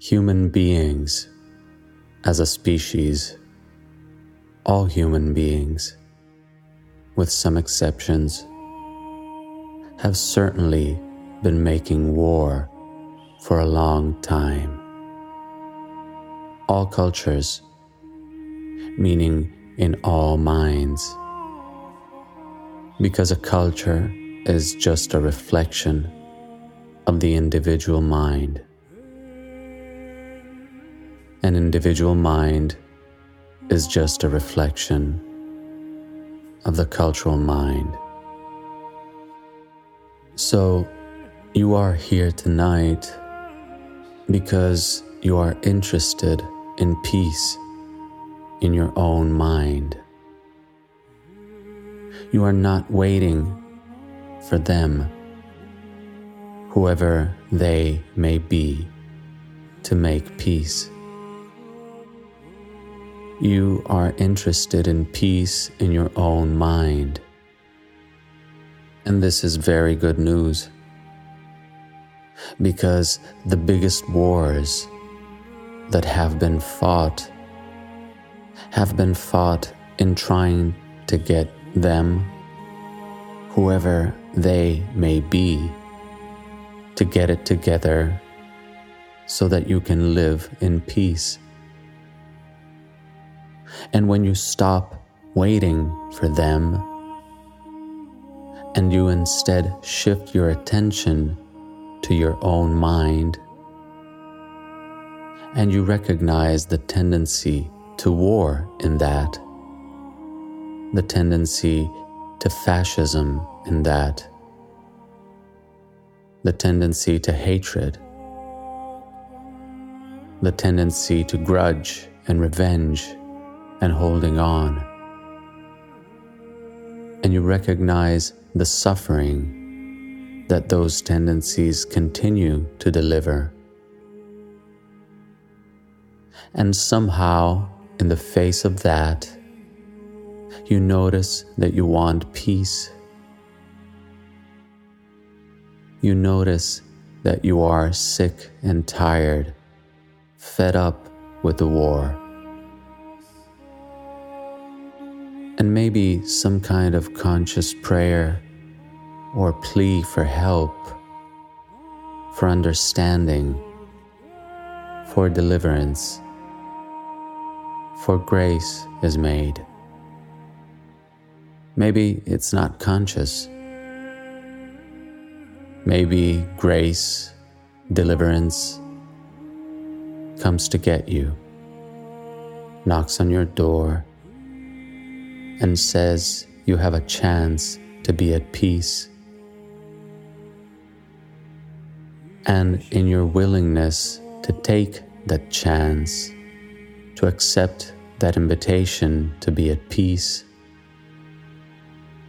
Human beings, as a species, all human beings, with some exceptions, have certainly been making war for a long time. All cultures, meaning in all minds, because a culture is just a reflection of the individual mind. An individual mind is just a reflection of the cultural mind. So you are here tonight because you are interested in peace in your own mind. You are not waiting for them, whoever they may be, to make peace. You are interested in peace in your own mind. And this is very good news, because the biggest wars that have been fought in trying to get them, whoever they may be, to get it together so that you can live in peace. And when you stop waiting for them, and you instead shift your attention to your own mind, and you recognize the tendency to war in that, the tendency to fascism in that, the tendency to hatred, the tendency to grudge and revenge and holding on, and you recognize the suffering that those tendencies continue to deliver. And somehow, in the face of that, you notice that you want peace. You notice that you are sick and tired, fed up with the war. And maybe some kind of conscious prayer or plea for help, for understanding, for deliverance, for grace is made. Maybe it's not conscious. Maybe grace, deliverance comes to get you, knocks on your door, and says you have a chance to be at peace. And in your willingness to take that chance, to accept that invitation to be at peace,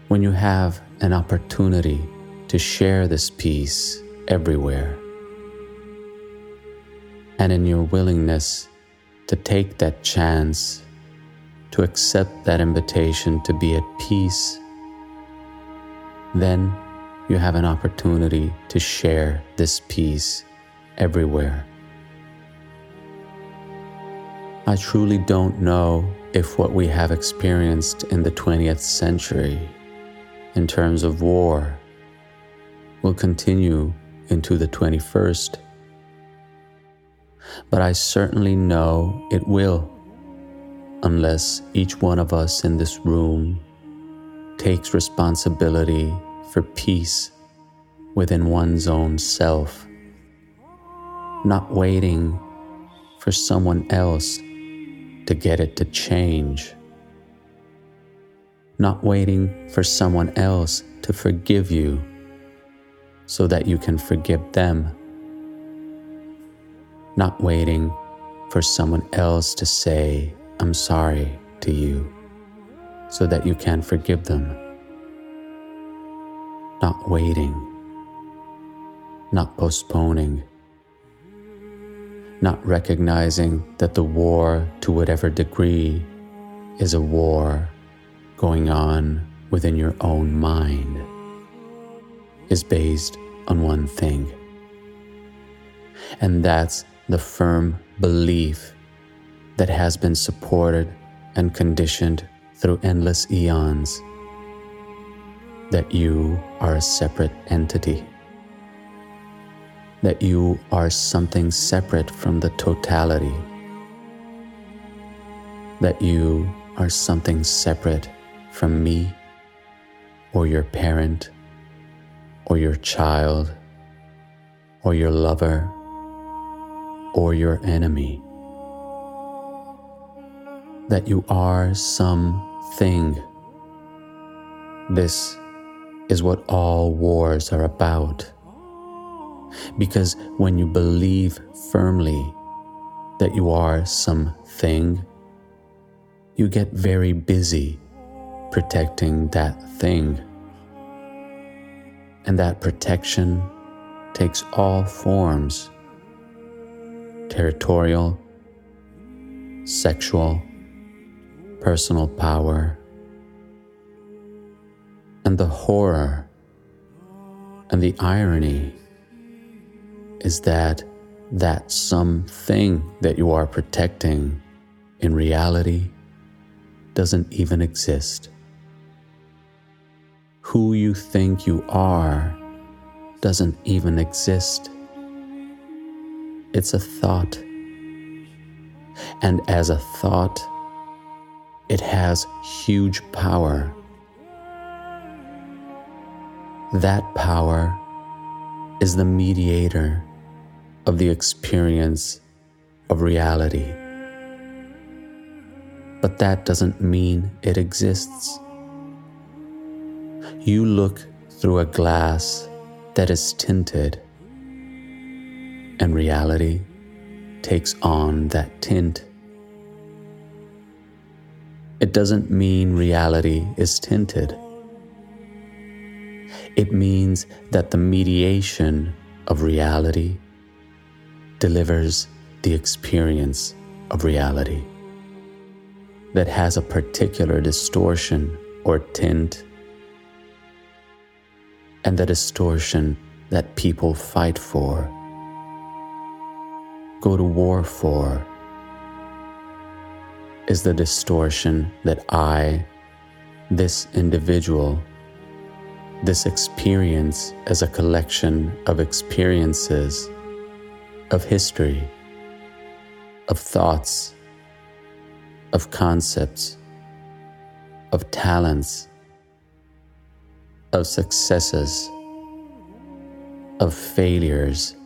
when you have an opportunity to share this peace everywhere, and in your willingness to take that chance, to accept that invitation to be at peace, then you have an opportunity to share this peace everywhere. I truly don't know if what we have experienced in the 20th century in terms of war will continue into the 21st, but I certainly know it will, unless each one of us in this room takes responsibility for peace within one's own self, not waiting for someone else to get it to change, not waiting for someone else to forgive you so that you can forgive them, not waiting for someone else to say, "I'm sorry" to you so that you can forgive them. Not waiting, not postponing, not recognizing that the war, to whatever degree, is a war going on within your own mind, is based on one thing, and that's the firm belief that has been supported and conditioned through endless eons that you are a separate entity, that you are something separate from the totality, that you are something separate from me or your parent or your child or your lover or your enemy, that you are something. This is what all wars are about, because when you believe firmly that you are something, you get very busy protecting that thing, and that protection takes all forms: territorial, sexual, personal power. And the horror and the irony is that that something that you are protecting in reality doesn't even exist. Who you think you are doesn't even exist. It's a thought. And as a thought, it has huge power. That power is the mediator of the experience of reality. But that doesn't mean it exists. You look through a glass that is tinted, and reality takes on that tint. It doesn't mean reality is tinted. It means that the mediation of reality delivers the experience of reality that has a particular distortion or tint, and the distortion that people fight for, go to war for, is the distortion that I, this individual, this experience as a collection of experiences, of history, of thoughts, of concepts, of talents, of successes, of failures,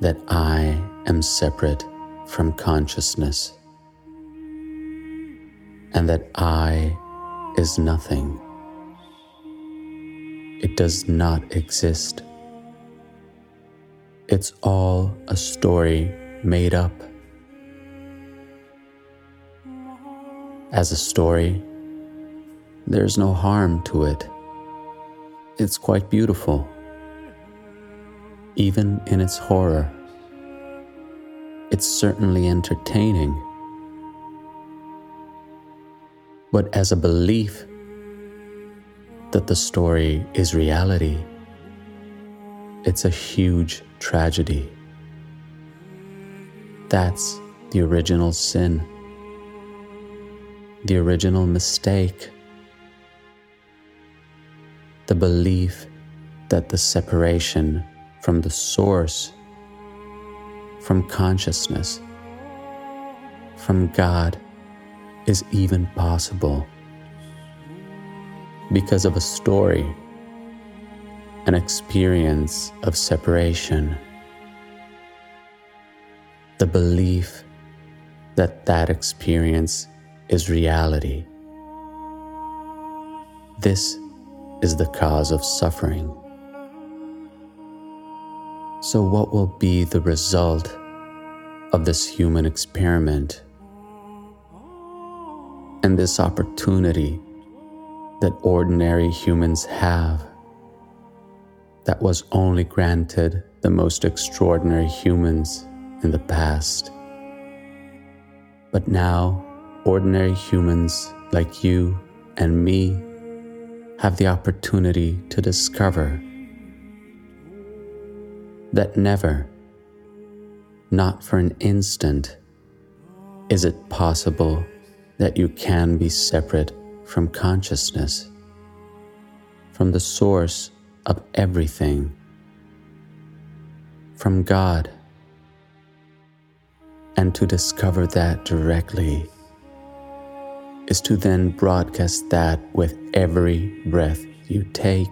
that I am separate from consciousness, and that I is nothing. It does not exist. It's all a story made up. As a story, there's no harm to it. It's quite beautiful, even in its horror. It's certainly entertaining. But as a belief that the story is reality, it's a huge tragedy. That's the original sin, the original mistake, the belief that the separation from the source, from consciousness, from God is even possible, because of a story, an experience of separation, the belief that that experience is reality. This is the cause of suffering. So what will be the result of this human experiment and this opportunity that ordinary humans have, that was only granted the most extraordinary humans in the past? But now, ordinary humans like you and me have the opportunity to discover that never not for an instant, is it possible that you can be separate from consciousness, from the source of everything, from God, and to discover that directly is to then broadcast that with every breath you take,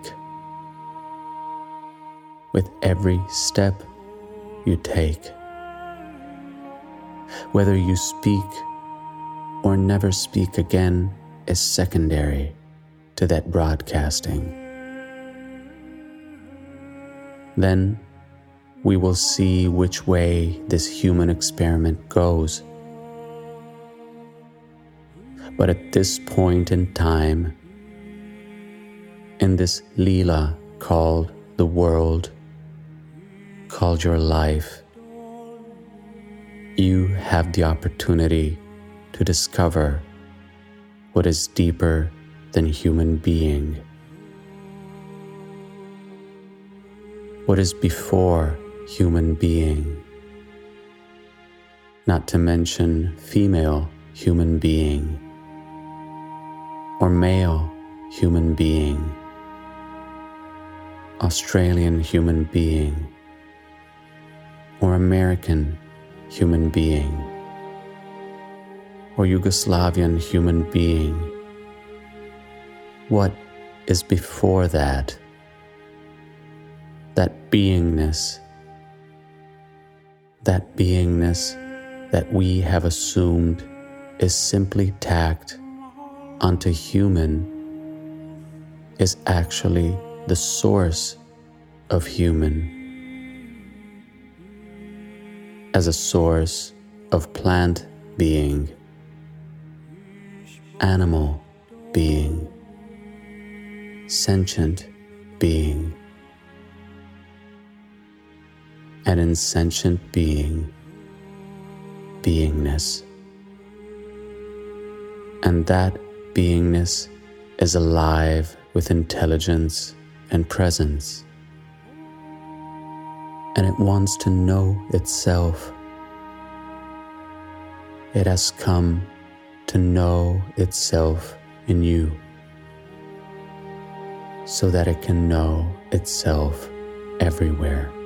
with every step you take. Whether you speak or never speak again is secondary to that broadcasting. Then we will see which way this human experiment goes. But at this point in time, in this Leela called the world, called your life, you have the opportunity to discover what is deeper than human being, what is before human being, not to mention female human being or male human being, Australian human being or American human being or Yugoslavian human being. What is before that? That beingness, that beingness that we have assumed is simply tacked onto human, is actually the source of human. As a source of plant being, animal being, sentient being, and in sentient being, beingness. And that beingness is alive with intelligence and presence, and it wants to know itself. It has come to know itself in you, so that it can know itself everywhere.